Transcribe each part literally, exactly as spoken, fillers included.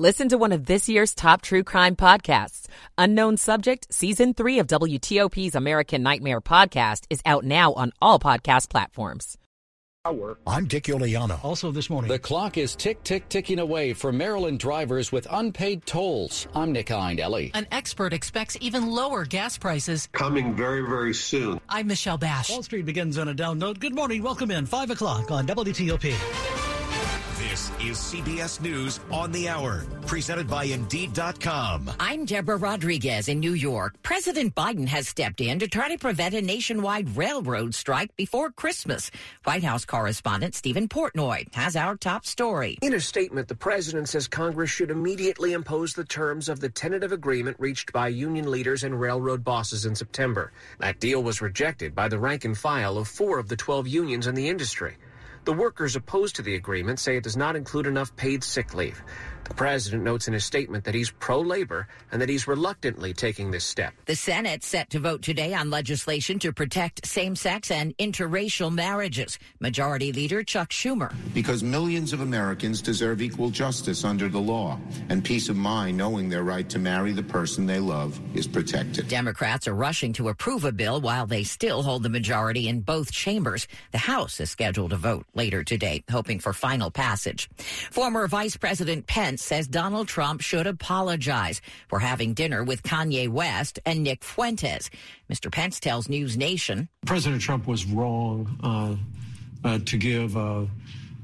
Listen to one of this year's top true crime podcasts. Unknown Subject, Season three of W T O P's American Nightmare podcast is out now on all podcast platforms. I'm Dick Iuliano. Also this morning, the clock is tick, tick, ticking away for Maryland drivers with unpaid tolls. I'm Nick Hindelli. An expert expects even lower gas prices. Coming very, very soon. I'm Michelle Bash. Wall Street begins on a down note. Good morning. Welcome in. five o'clock on W T O P. This is C B S News on the Hour, presented by Indeed dot com. I'm Deborah Rodriguez in New York. President Biden has stepped in to try to prevent a nationwide railroad strike before Christmas. White House correspondent Stephen Portnoy has our top story. In a statement, the president says Congress should immediately impose the terms of the tentative agreement reached by union leaders and railroad bosses in September. That deal was rejected by the rank and file of four of the twelve unions in the industry. The workers opposed to the agreement say it does not include enough paid sick leave. The president notes in his statement that he's pro-labor and that he's reluctantly taking this step. The Senate set to vote today on legislation to protect same-sex and interracial marriages. Majority Leader Chuck Schumer. Because millions of Americans deserve equal justice under the law and peace of mind knowing their right to marry the person they love is protected. Democrats are rushing to approve a bill while they still hold the majority in both chambers. The House is scheduled to vote later today, hoping for final passage. Former Vice President Pence says Donald Trump should apologize for having dinner with Kanye West and Nick Fuentes. Mister Pence tells News Nation, President Trump was wrong uh, uh, to give uh,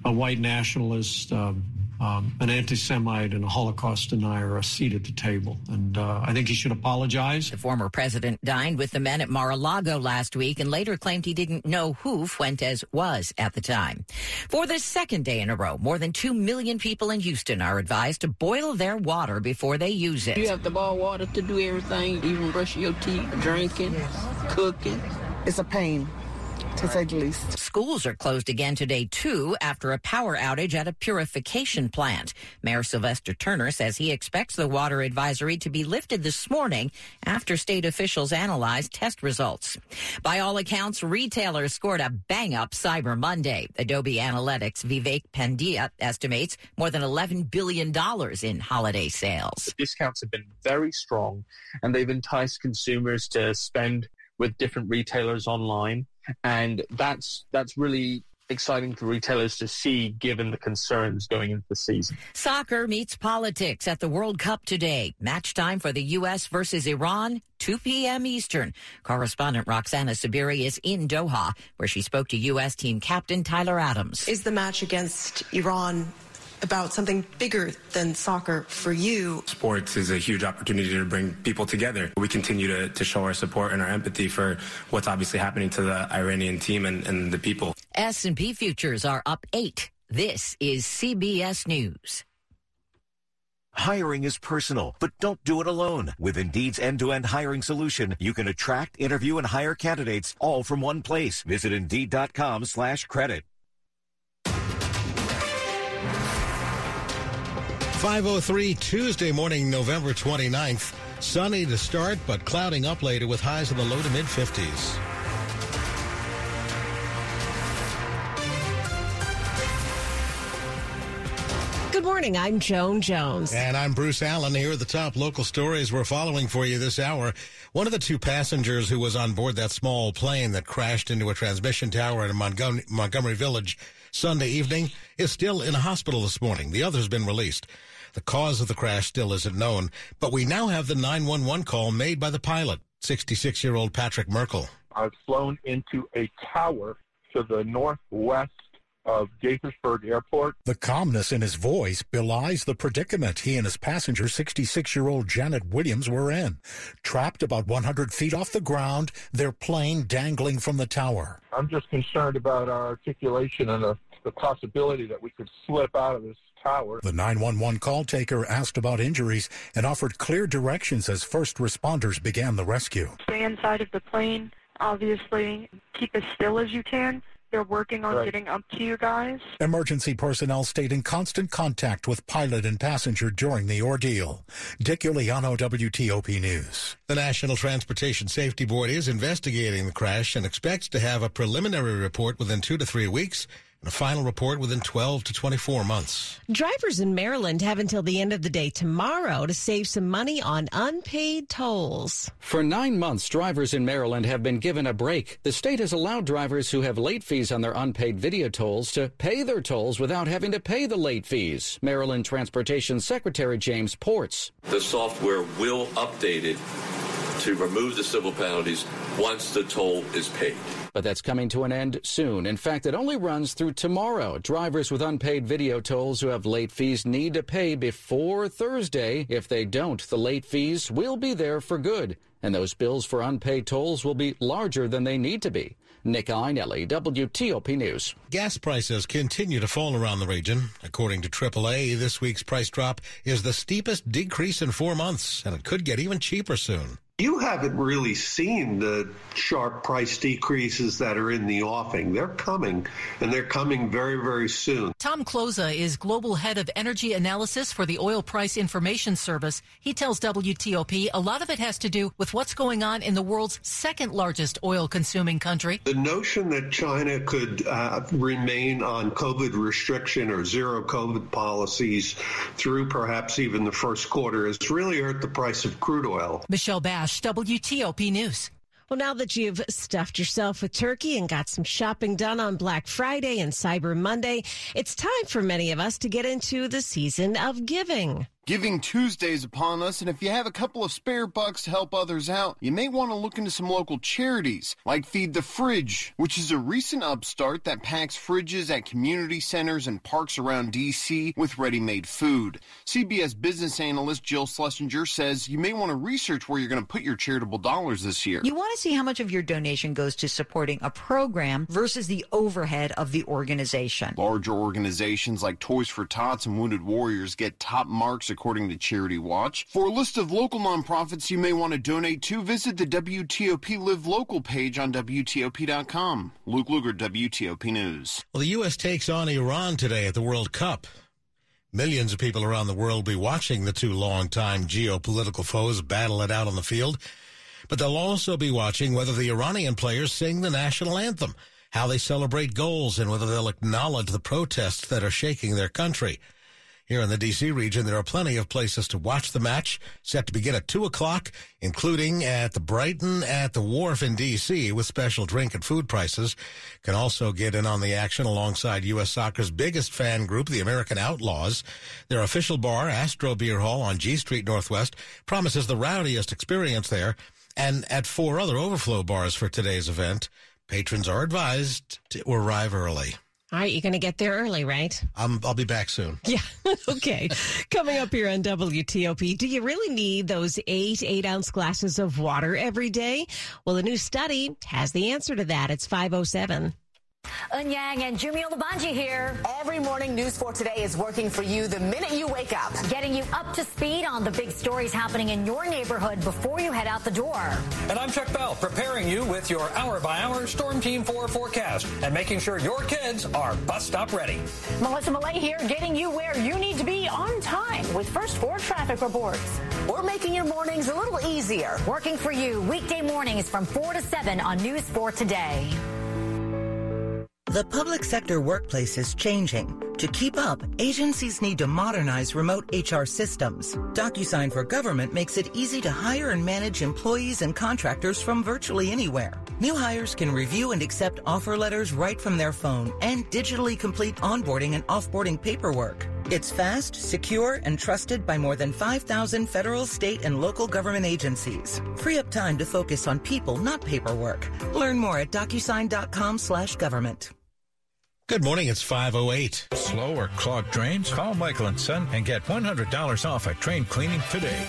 a white nationalist, uh, um, an anti-Semite, and a Holocaust denier a seat at the table. And uh, I think he should apologize. The former president dined with the men at Mar-a-Lago last week and later claimed he didn't know who Fuentes was at the time. For the second day in a row, more than two million people in Houston are advised to boil their water before they use it. You have to boil water to do everything, even brushing your teeth, drinking, yes. Cooking. It's a pain, to say the least. Schools are closed again today, too, after a power outage at a purification plant. Mayor Sylvester Turner says he expects the water advisory to be lifted this morning after state officials analyzed test results. By all accounts, retailers scored a bang-up Cyber Monday. Adobe Analytics' Vivek Pandya estimates more than eleven billion dollars in holiday sales. The discounts have been very strong, and they've enticed consumers to spend with different retailers online. And that's that's really exciting for retailers to see, given the concerns going into the season. Soccer meets politics at the World Cup today. Match time for the U S versus Iran, two p.m. Eastern. Correspondent Roxana Saberi is in Doha, where she spoke to U S team captain Tyler Adams. Is the match against Iran about something bigger than soccer for you? Sports is a huge opportunity to bring people together. We continue to, to show our support and our empathy for what's obviously happening to the Iranian team and, and the people. S and P futures are up eight. This is C B S News. Hiring is personal, but don't do it alone. With Indeed's end-to-end hiring solution, you can attract, interview, and hire candidates all from one place. Visit Indeed.com slash credit. five oh three Tuesday morning, November twenty-ninth. Sunny to start, but clouding up later with highs in the low to mid-fifties. Good morning. I'm Joan Jones. And I'm Bruce Allen. Here are the top local stories we're following for you this hour. One of the two passengers who was on board that small plane that crashed into a transmission tower in Montgomery, Montgomery Village Sunday evening is still in a hospital this morning. The other has been released. The cause of the crash still isn't known, but we now have the nine one one call made by the pilot, sixty-six-year-old Patrick Merkel. I've flown into a tower to the northwest of Gainesville Airport. The calmness in his voice belies the predicament he and his passenger, sixty-six-year-old Janet Williams, were in. Trapped about one hundred feet off the ground, their plane dangling from the tower. I'm just concerned about our articulation and the, the possibility that we could slip out of this tower. The nine one one call taker asked about injuries and offered clear directions as first responders began the rescue. Stay inside of the plane, obviously. Keep as still as you can. They're working on right. getting up to you guys. Emergency personnel stayed in constant contact with pilot and passenger during the ordeal. Dick Iuliano, W T O P News. The National Transportation Safety Board is investigating the crash and expects to have a preliminary report within two to three weeks. and a final report within twelve to twenty-four months. Drivers in Maryland have until the end of the day tomorrow to save some money on unpaid tolls. For nine months, drivers in Maryland have been given a break. The state has allowed drivers who have late fees on their unpaid video tolls to pay their tolls without having to pay the late fees. Maryland Transportation Secretary James Ports. The software will update it to remove the civil penalties once the toll is paid. But that's coming to an end soon. In fact, it only runs through tomorrow. Drivers with unpaid video tolls who have late fees need to pay before Thursday. If they don't, the late fees will be there for good. And those bills for unpaid tolls will be larger than they need to be. Nick Einelli, W T O P News. Gas prices continue to fall around the region. According to triple A, this week's price drop is the steepest decrease in four months, and it could get even cheaper soon. You haven't really seen the sharp price decreases that are in the offing. They're coming, and they're coming very, very soon. Tom Kloza is global head of energy analysis for the Oil Price Information Service. He tells W T O P a lot of it has to do with what's going on in the world's second largest oil-consuming country. The notion that China could uh, remain on COVID restriction or zero COVID policies through perhaps even the first quarter has really hurt the price of crude oil. Michelle Bass, W T O P News. Well, now that you've stuffed yourself with turkey and got some shopping done on Black Friday and Cyber Monday, it's time for many of us to get into the season of giving. Giving Tuesday's upon us, and if you have a couple of spare bucks to help others out, you may want to look into some local charities, like Feed the Fridge, which is a recent upstart that packs fridges at community centers and parks around D C with ready-made food. C B S business analyst Jill Schlesinger says you may want to research where you're going to put your charitable dollars this year. You want to see how much of your donation goes to supporting a program versus the overhead of the organization. Larger organizations like Toys for Tots and Wounded Warriors get top marks according to Charity Watch. For a list of local nonprofits you may want to donate to, visit the W T O P Live Local page on W T O P dot com. Luke Luger, W T O P News. Well, the U S takes on Iran today at the World Cup. Millions of people around the world will be watching the two longtime geopolitical foes battle it out on the field. But they'll also be watching whether the Iranian players sing the national anthem, how they celebrate goals, and whether they'll acknowledge the protests that are shaking their country. Here in the D C region, there are plenty of places to watch the match, set to begin at two o'clock, including at the Brighton at the Wharf in D C with special drink and food prices. Can also get in on the action alongside U S Soccer's biggest fan group, the American Outlaws. Their official bar, Astro Beer Hall on G Street Northwest, promises the rowdiest experience there, and at four other overflow bars for today's event. Patrons are advised to arrive early. All right, you're going to get there early, right? Um, I'll be back soon. Yeah, okay. Coming up here on W T O P, do you really need those eight eight-ounce glasses of water every day? Well, a new study has the answer to that. It's five oh seven. Eun-Yang and Jumi Olabanji here. Every morning, News four Today is working for you the minute you wake up, getting you up to speed on the big stories happening in your neighborhood before you head out the door. And I'm Chuck Bell, preparing you with your hour-by-hour Storm Team four forecast and making sure your kids are bus-stop ready. Melissa Millay here, getting you where you need to be on time with First four traffic reports. We're making your mornings a little easier, working for you weekday mornings from four to seven on News four Today. The public sector workplace is changing. To keep up, agencies need to modernize remote H R systems. DocuSign for Government makes it easy to hire and manage employees and contractors from virtually anywhere. New hires can review and accept offer letters right from their phone and digitally complete onboarding and offboarding paperwork. It's fast, secure, and trusted by more than five thousand federal, state, and local government agencies. Free up time to focus on people, not paperwork. Learn more at DocuSign dot com slash government. Good morning, it's five oh eight. Slow or clogged drains? Call Michael and Son and get one hundred dollars off a drain cleaning today.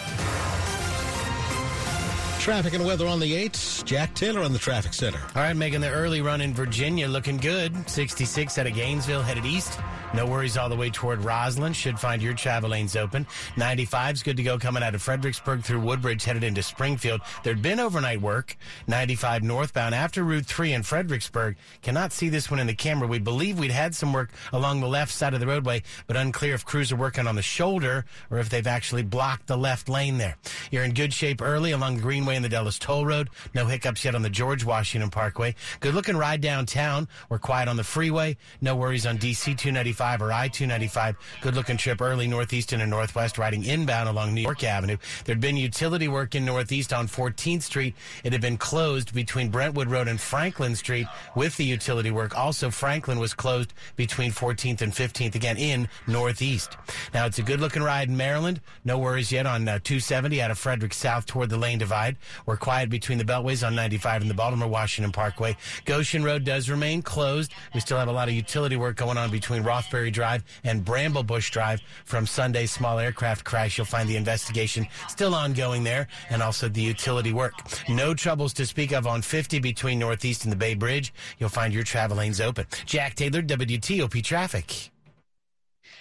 Traffic and weather on the eights. Jack Taylor on the traffic center. All right, making the early run in Virginia looking good. sixty-six out of Gainesville headed east. No worries all the way toward Roslyn. Should find your travel lanes open. ninety-five's good to go coming out of Fredericksburg through Woodbridge, headed into Springfield. There'd been overnight work. ninety-five northbound after Route three in Fredericksburg. Cannot see this one in the camera. We believe we'd had some work along the left side of the roadway, but unclear if crews are working on the shoulder or if they've actually blocked the left lane there. You're in good shape early along the Greenway and the Dulles Toll Road. No hiccups yet on the George Washington Parkway. Good-looking ride downtown. We're quiet on the freeway. No worries on D C two ninety-five or I two ninety-five. Good-looking trip early northeastern and northwest, riding inbound along New York Avenue. There'd been utility work in northeast on fourteenth Street. It had been closed between Brentwood Road and Franklin Street with the utility work. Also, Franklin was closed between fourteenth and fifteenth, again, in northeast. Now, it's a good-looking ride in Maryland. No worries yet on uh, two seventy out of Frederick South toward the Lane Divide. We're quiet between the Beltways on ninety-five and the Baltimore Washington Parkway. Goshen Road does remain closed. We still have a lot of utility work going on between Rothbury Drive and Bramble Bush Drive from Sunday's small aircraft crash. You'll find the investigation still ongoing there, and also the utility work. No troubles to speak of on fifty between northeast and the Bay Bridge. You'll find your travel lanes open. Jack Taylor, W T O P Traffic.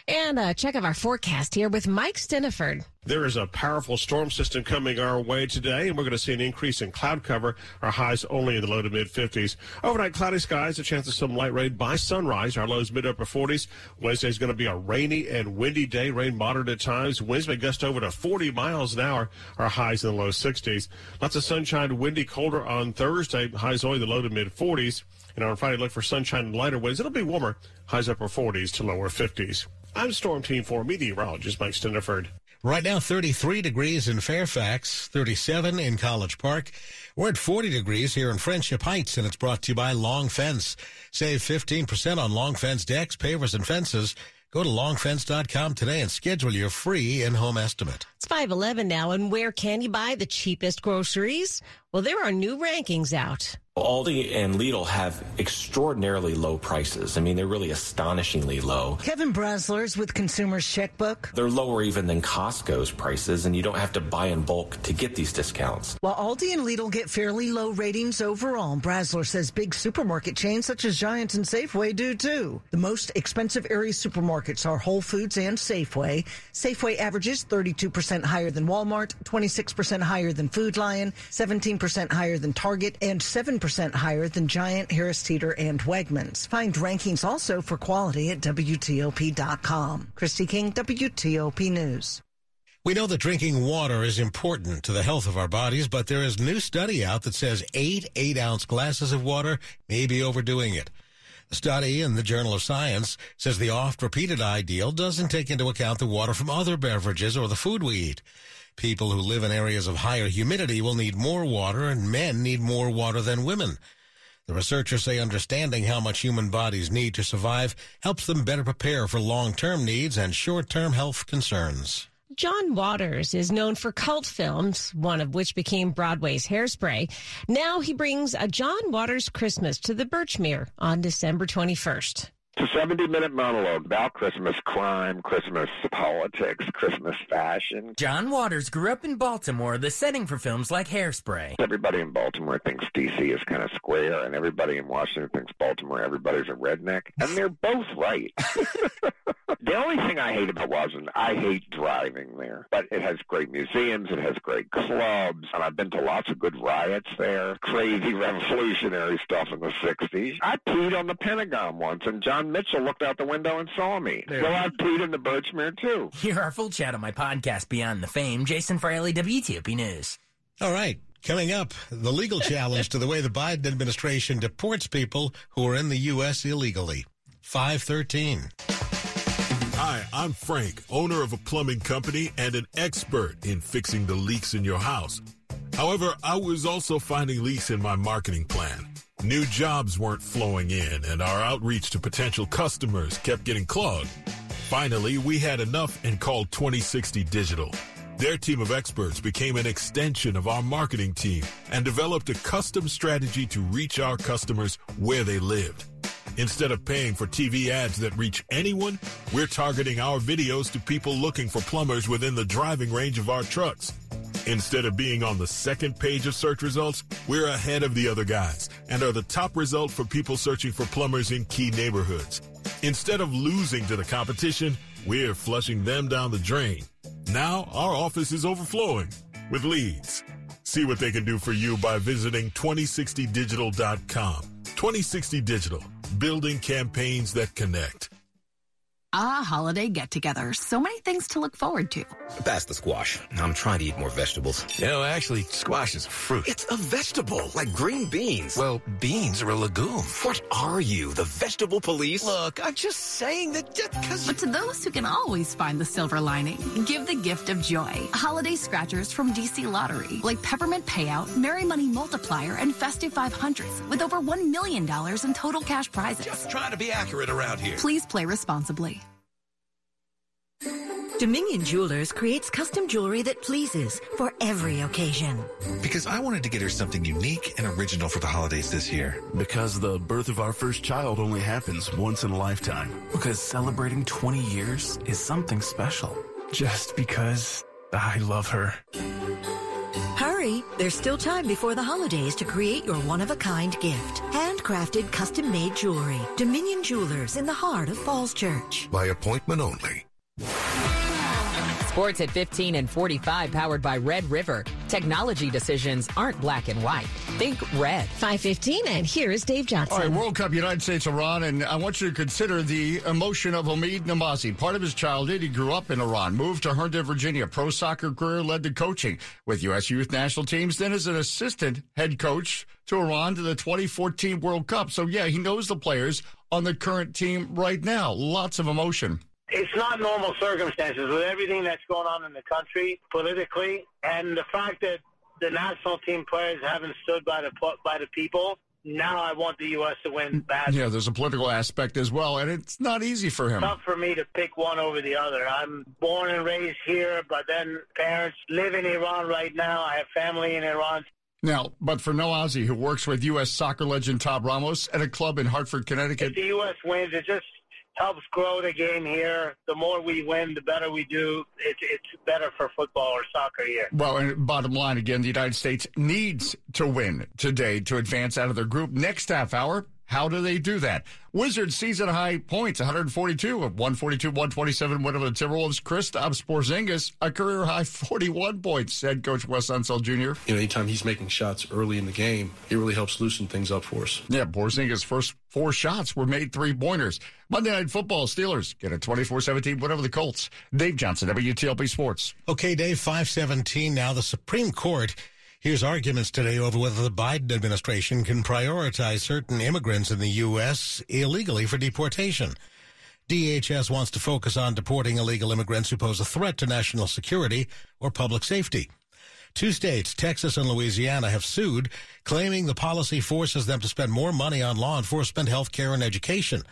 And a check of our forecast here with Mike Stineford. There is a powerful storm system coming our way today, and we're going to see an increase in cloud cover. Our highs only in the low to mid-fifties. Overnight, cloudy skies, a chance of some light rain by sunrise. Our lows mid-upper forties. Wednesday is going to be a rainy and windy day. Rain moderate at times. Wednesday gust over to forty miles an hour. Our highs in the low sixties. Lots of sunshine, windy, colder on Thursday. Highs only in the low to mid-forties. And on Friday, look for sunshine and lighter winds. It'll be warmer. Highs upper forties to lower fifties. I'm Storm Team four meteorologist Mike Stineford. Right now, thirty-three degrees in Fairfax, thirty-seven in College Park. We're at forty degrees here in Friendship Heights, and it's brought to you by Long Fence. Save fifteen percent on Long Fence decks, pavers, and fences. Go to long fence dot com today and schedule your free in-home estimate. It's five eleven now, and where can you buy the cheapest groceries? Well, there are new rankings out. Aldi and Lidl have extraordinarily low prices. I mean, they're really astonishingly low. Kevin Brosler's with Consumer's Checkbook. They're lower even than Costco's prices, and you don't have to buy in bulk to get these discounts. While Aldi and Lidl get fairly low ratings overall, Brosler says big supermarket chains such as Giant and Safeway do too. The most expensive area supermarkets are Whole Foods and Safeway. Safeway averages thirty-two percent higher than Walmart, twenty-six percent higher than Food Lion, seventeen percent higher than Target, and seven percent higher than Giant, Harris Teeter, and Wegmans. Find rankings also for quality at W T O P dot com. Christy King, W T O P News. We know that drinking water is important to the health of our bodies, but there is a new study out that says eight eight-ounce glasses of water may be overdoing it. The study in the Journal of Science says the oft-repeated ideal doesn't take into account the water from other beverages or the food we eat. People who live in areas of higher humidity will need more water, and men need more water than women. The researchers say understanding how much human bodies need to survive helps them better prepare for long-term needs and short-term health concerns. John Waters is known for cult films, one of which became Broadway's Hairspray. Now he brings A John Waters Christmas to the Birchmere on December twenty-first. It's a seventy-minute monologue about Christmas crime, Christmas politics, Christmas fashion. John Waters grew up in Baltimore, the setting for films like Hairspray. Everybody in Baltimore thinks D C is kind of square, and everybody in Washington thinks Baltimore, everybody's a redneck. And they're both right. The only thing I hate about Washington, I hate driving there. But it has great museums, it has great clubs, and I've been to lots of good riots there. Crazy revolutionary stuff in the sixties. I peed on the Pentagon once, and John Mitchell looked out the window and saw me. There. Well, I peed in the Birchmere, too. Hear our full chat on my podcast, Beyond the Fame. Jason Fraley, W T O P News. All right. Coming up, the legal challenge to the way the Biden administration deports people who are in the U S illegally. five thirteen. Hi, I'm Frank, owner of a plumbing company and an expert in fixing the leaks in your house. However, I was also finding leaks in my marketing plan. New jobs weren't flowing in, and our outreach to potential customers kept getting clogged. Finally, we had enough and called twenty sixty Digital. Their team of experts became an extension of our marketing team and developed a custom strategy to reach our customers where they lived. Instead of paying for T V ads that reach anyone, we're targeting our videos to people looking for plumbers within the driving range of our trucks. Instead of being on the second page of search results, we're ahead of the other guys and are the top result for people searching for plumbers in key neighborhoods. Instead of losing to the competition, we're flushing them down the drain. Now our office is overflowing with leads. See what they can do for you by visiting twenty sixty digital dot com. twenty sixty digital, building campaigns that connect. Ah, holiday get-together. So many things to look forward to. Pass the squash. I'm trying to eat more vegetables. You know, actually, squash is a fruit. It's a vegetable, like green beans. Well, beans are a legume. What are you, the vegetable police? Look, I'm just saying that because... But to those who can always find the silver lining, give the gift of joy. Holiday scratchers from D C Lottery, like Peppermint Payout, Merry Money Multiplier, and Festive five hundreds, with over one million dollars in total cash prizes. Just try to be accurate around here. Please play responsibly. Dominion Jewelers creates custom jewelry that pleases for every occasion. Because I wanted to get her something unique and original for the holidays this year. Because the birth of our first child only happens once in a lifetime. Because celebrating twenty years is something special. Just because I love her. Hurry, there's still time before the holidays to create your one-of-a-kind gift. Handcrafted, custom-made jewelry. Dominion Jewelers in the heart of Falls Church. By appointment only. Sports at fifteen and forty-five, powered by Red River. Technology decisions aren't black and white. Think red. five fifteen, and here is Dave Johnson. All right, World Cup, United States, Iran, and I want you to consider the emotion of Hamid Namazi. Part of his childhood, he grew up in Iran, moved to Herndon, Virginia. Pro soccer career led to coaching with U S youth national teams, then as an assistant head coach to Iran to the twenty fourteen World Cup. So, yeah, he knows the players on the current team right now. Lots of emotion. It's not normal circumstances with everything that's going on in the country politically, and the fact that the national team players haven't stood by the by the people. Now I want the U S to win badly. Yeah, there's a political aspect as well, and it's not easy for him. It's tough for me to pick one over the other. I'm born and raised here, but then parents live in Iran right now. I have family in Iran. Now, but for Namazi, who works with U S soccer legend Todd Ramos at a club in Hartford, Connecticut. If the U S wins, it just helps grow the game here. The more we win, the better we do. It's, it's better for football or soccer here. Well, and bottom line, again, the United States needs to win today to advance out of their group. Next half hour, how do they do that? Wizards season high points, one forty-two, one forty-two one twenty-seven win over the Timberwolves. Kristaps Porzingis, a career high forty-one points, head coach Wes Unseld Junior You know, anytime he's making shots early in the game, it really helps loosen things up for us. Yeah, Porzingis' first four shots were made three-pointers. Monday Night Football, Steelers get a twenty-four seventeen win over the Colts. Dave Johnson, W T L P Sports. Okay, Dave, five seventeen now. The Supreme Court hears arguments today over whether the Biden administration can prioritize certain immigrants in the U S illegally for deportation. D H S wants to focus on deporting illegal immigrants who pose a threat to national security or public safety. Two states, Texas and Louisiana, have sued, claiming the policy forces them to spend more money on law enforcement, health care, and education.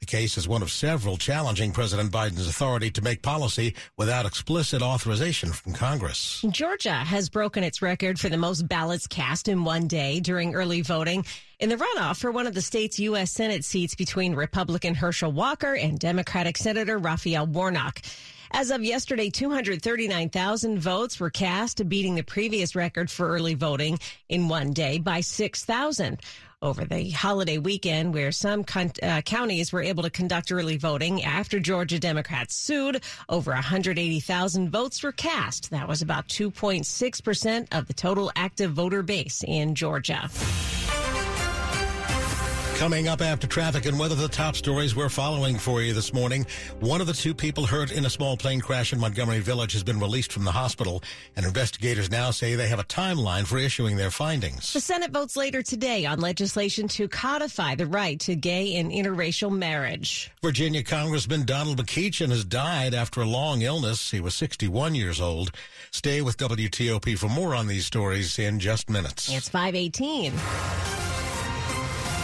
The case is one of several challenging President Biden's authority to make policy without explicit authorization from Congress. Georgia has broken its record for the most ballots cast in one day during early voting in the runoff for one of the state's U S Senate seats between Republican Herschel Walker and Democratic Senator Raphael Warnock. As of yesterday, two hundred thirty-nine thousand votes were cast, beating the previous record for early voting in one day by six thousand. Over the holiday weekend, where some con- uh, counties were able to conduct early voting after Georgia Democrats sued, over one hundred eighty thousand votes were cast. That was about two point six percent of the total active voter base in Georgia. Coming up after traffic and weather, the top stories we're following for you this morning. One of the two people hurt in a small plane crash in Montgomery Village has been released from the hospital, and investigators now say they have a timeline for issuing their findings. The Senate votes later today on legislation to codify the right to gay and interracial marriage. Virginia Congressman Donald McKeachin has died after a long illness. He was sixty-one years old. Stay with W T O P for more on these stories in just minutes. It's five eighteen.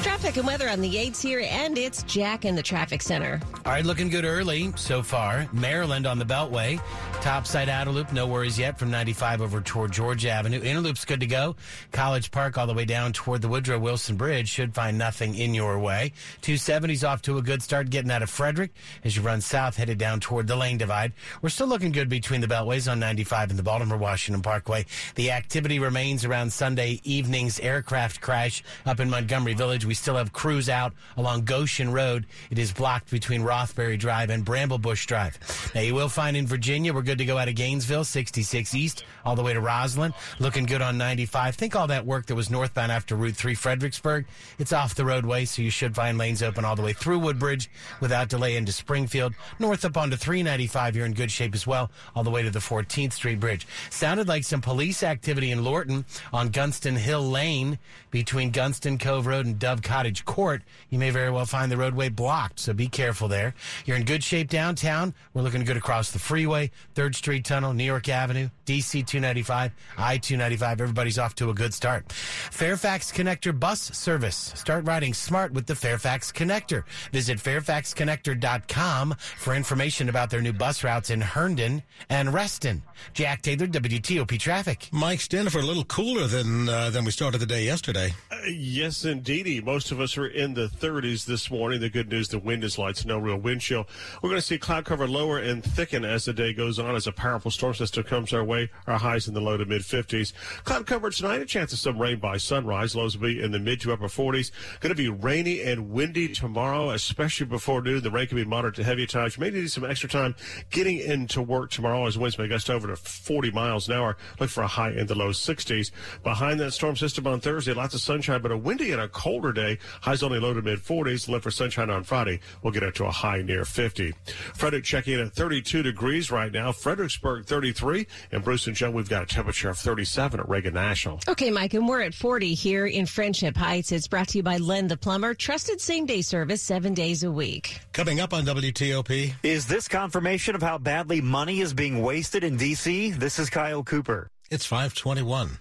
Traffic and weather on the eights here, and it's Jack in the traffic center. All right, looking good early so far. Maryland on the Beltway. Topside outer loop, no worries yet from ninety-five over toward George Avenue. Inner loop's good to go. College Park all the way down toward the Woodrow Wilson Bridge should find nothing in your way. two seventy's off to a good start getting out of Frederick as you run south headed down toward the lane divide. We're still looking good between the Beltways on ninety-five and the Baltimore-Washington Parkway. The activity remains around Sunday evening's aircraft crash up in Montgomery Village. We We still have crews out along Goshen Road. It is blocked between Rothbury Drive and Bramble Bush Drive. Now, you will find in Virginia, we're good to go out of Gainesville, sixty-six East, all the way to Roslyn. Looking good on ninety-five. Think all that work that was northbound after Route three Fredericksburg. It's off the roadway, so you should find lanes open all the way through Woodbridge without delay into Springfield. North up onto three ninety-five, you're in good shape as well, all the way to the fourteenth Street Bridge. Sounded like some police activity in Lorton on Gunston Hill Lane between Gunston Cove Road and Dove Cottage Court. You may very well find the roadway blocked, so be careful there. You're in good shape downtown. We're looking good across the freeway, third Street Tunnel, New York Avenue, D C two ninety-five, I two ninety-five. Everybody's off to a good start. Fairfax Connector Bus Service. Start riding smart with the Fairfax Connector. Visit fairfax connector dot com for information about their new bus routes in Herndon and Reston. Jack Taylor, W T O P Traffic. Mike Stineford, a little cooler than uh, than we started the day yesterday. Uh, yes, indeedy. Most of us are in the thirties this morning. The good news, the wind is light, so no real wind chill. We're going to see cloud cover lower and thicken as the day goes on as a powerful storm system comes our way. Our highs in the low to mid-fifties. Cloud cover tonight, a chance of some rain by sunrise. Lows will be in the mid to upper forties. Going to be rainy and windy tomorrow, especially before noon. The rain can be moderate to heavy at times. You may need some extra time getting into work tomorrow as winds may gust over to forty miles an hour. Look for a high in the low sixties. Behind that storm system on Thursday, lots of sunshine, but a windy and a colder day. Highs only low to mid-forties. Look for sunshine on Friday. We'll get up to a high near fifty. Frederick checking in at thirty-two degrees right now. Fredericksburg, thirty-three. And Bruce and Joe, we've got a temperature of thirty-seven at Reagan National. Okay, Mike, and we're at forty here in Friendship Heights. It's brought to you by Len the Plumber. Trusted same-day service seven days a week. Coming up on W T O P. Is this confirmation of how badly money is being wasted in D C? This is Kyle Cooper. It's five twenty-one.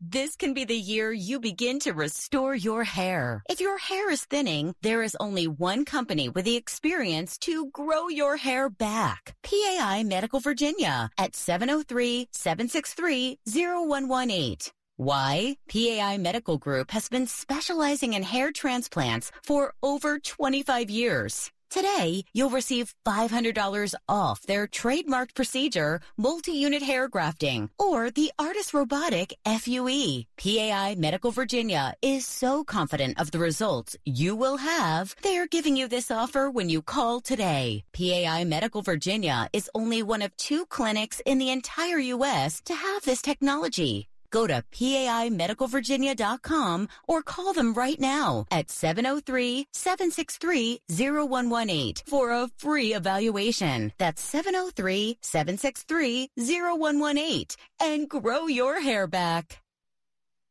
This can be the year you begin to restore your hair. If your hair is thinning, there is only one company with the experience to grow your hair back. P A I Medical Virginia at seven oh three, seven six three, oh one one eight. Why? P A I Medical Group has been specializing in hair transplants for over twenty-five years. Today, you'll receive five hundred dollars off their trademarked procedure, multi-unit hair grafting, or the Artist Robotic F U E. P A I Medical Virginia is so confident of the results you will have, they are giving you this offer when you call today. P A I Medical Virginia is only one of two clinics in the entire U S to have this technology. Go to P A I Medical Virginia dot com or call them right now at seven oh three, seven six three, oh one one eight for a free evaluation. That's seven oh three, seven six three, oh one one eight and grow your hair back.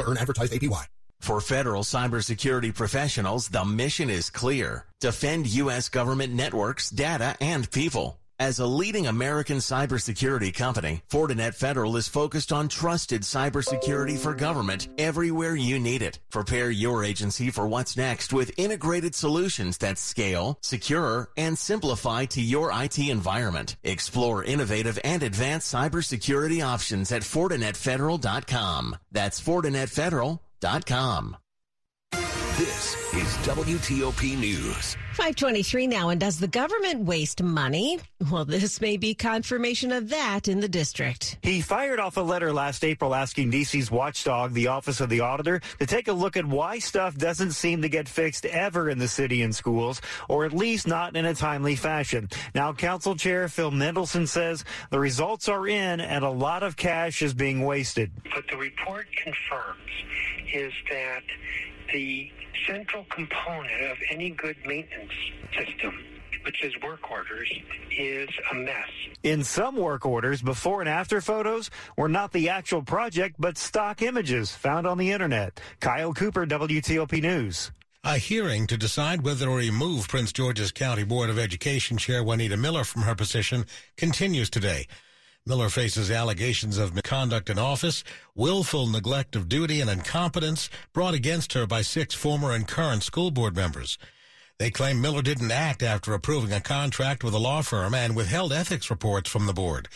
to earn advertised A P Y. For federal cybersecurity professionals, the mission is clear. Defend U S government networks, data, and people. As a leading American cybersecurity company, Fortinet Federal is focused on trusted cybersecurity for government everywhere you need it. Prepare your agency for what's next with integrated solutions that scale, secure, and simplify to your I T environment. Explore innovative and advanced cybersecurity options at Fortinet Federal dot com. That's Fortinet Federal dot com. This is W T O P News. five twenty-three now, and does the government waste money? Well, this may be confirmation of that in the district. He fired off a letter last April asking D C's watchdog, the Office of the Auditor, to take a look at why stuff doesn't seem to get fixed ever in the city and schools, or at least not in a timely fashion. Now, Council Chair Phil Mendelson says the results are in and a lot of cash is being wasted. What the report confirms is that the central component of any good maintenance system, which is work orders, is a mess. In some work orders, before and after photos were not the actual project, but stock images found on the internet. Kyle Cooper, W T O P News. A hearing to decide whether to remove Prince George's County Board of Education Chair Juanita Miller from her position continues today. Miller faces allegations of misconduct in office, willful neglect of duty, and incompetence brought against her by six former and current school board members. They claim Miller didn't act after approving a contract with a law firm and withheld ethics reports from the board.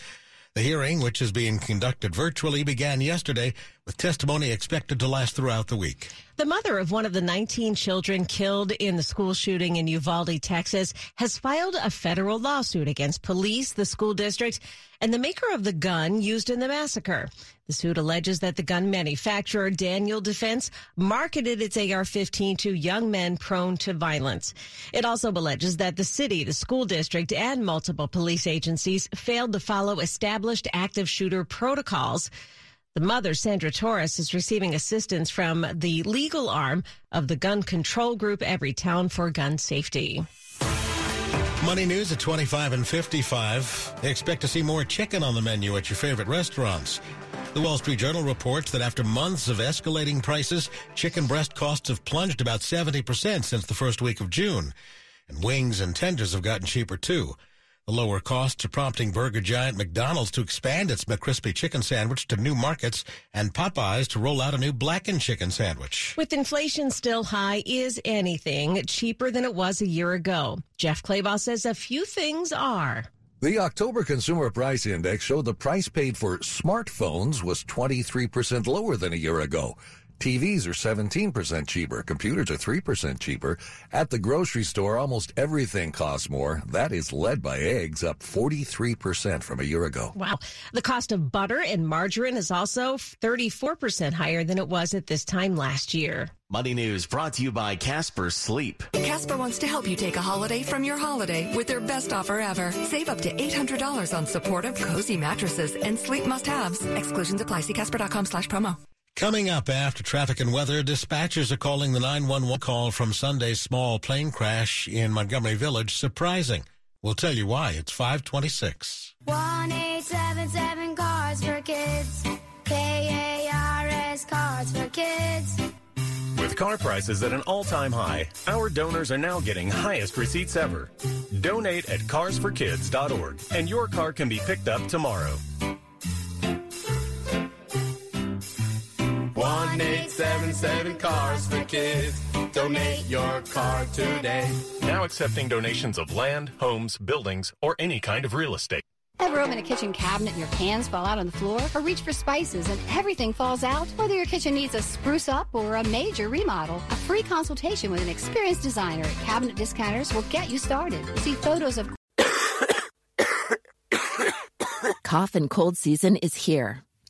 The hearing, which is being conducted virtually, began yesterday with testimony expected to last throughout the week. The mother of one of the nineteen children killed in the school shooting in Uvalde, Texas, has filed a federal lawsuit against police, the school district, and the maker of the gun used in the massacre. The suit alleges that the gun manufacturer, Daniel Defense, marketed its A R fifteen to young men prone to violence. It also alleges that the city, the school district, and multiple police agencies failed to follow established active shooter protocols. The mother, Sandra Torres, is receiving assistance from the legal arm of the gun control group Every Town for Gun Safety. Money news at twenty-five and fifty-five. They expect to see more chicken on the menu at your favorite restaurants. The Wall Street Journal reports that after months of escalating prices, chicken breast costs have plunged about seventy percent since the first week of June. And wings and tenders have gotten cheaper, too. The lower costs are prompting burger giant McDonald's to expand its McCrispy chicken sandwich to new markets and Popeyes to roll out a new blackened chicken sandwich. With inflation still high, is anything cheaper than it was a year ago? Jeff Claybaugh says a few things are. The October Consumer Price Index showed the price paid for smartphones was twenty-three percent lower than a year ago. T Vs are seventeen percent cheaper. Computers are three percent cheaper. At the grocery store, almost everything costs more. That is led by eggs, up forty-three percent from a year ago. Wow. The cost of butter and margarine is also thirty-four percent higher than it was at this time last year. Money News brought to you by Casper Sleep. Casper wants to help you take a holiday from your holiday with their best offer ever. Save up to eight hundred dollars on supportive, cozy mattresses and sleep must-haves. Exclusions apply. See Casper.com slash promo. Coming up after traffic and weather, dispatchers are calling the nine one one call from Sunday's small plane crash in Montgomery Village surprising. We'll tell you why. It's five twenty-six. one eight seven seven Cars for Kids. K A R S Cars for Kids. With car prices at an all-time high, our donors are now getting highest receipts ever. Donate at cars for kids dot org and your car can be picked up tomorrow. one eight seven seven Cars for Kids. Donate your car today. Now accepting donations of land, homes, buildings, or any kind of real estate. Ever open a kitchen cabinet and your pans fall out on the floor? Or reach for spices and everything falls out? Whether your kitchen needs a spruce up or a major remodel, a free consultation with an experienced designer at Cabinet Discounters will get you started. See photos of... Cough and cold season is here.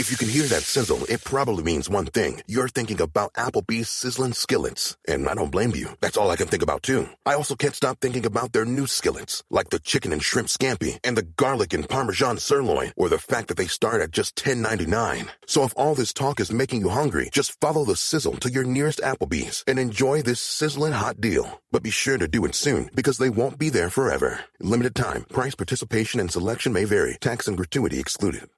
If you can hear that sizzle, it probably means one thing. You're thinking about Applebee's sizzling skillets. And I don't blame you. That's all I can think about, too. I also can't stop thinking about their new skillets, like the chicken and shrimp scampi and the garlic and Parmesan sirloin, or the fact that they start at just ten ninety-nine. So if all this talk is making you hungry, just follow the sizzle to your nearest Applebee's and enjoy this sizzling hot deal. But be sure to do it soon, because they won't be there forever. Limited time. Price, participation, and selection may vary. Tax and gratuity excluded.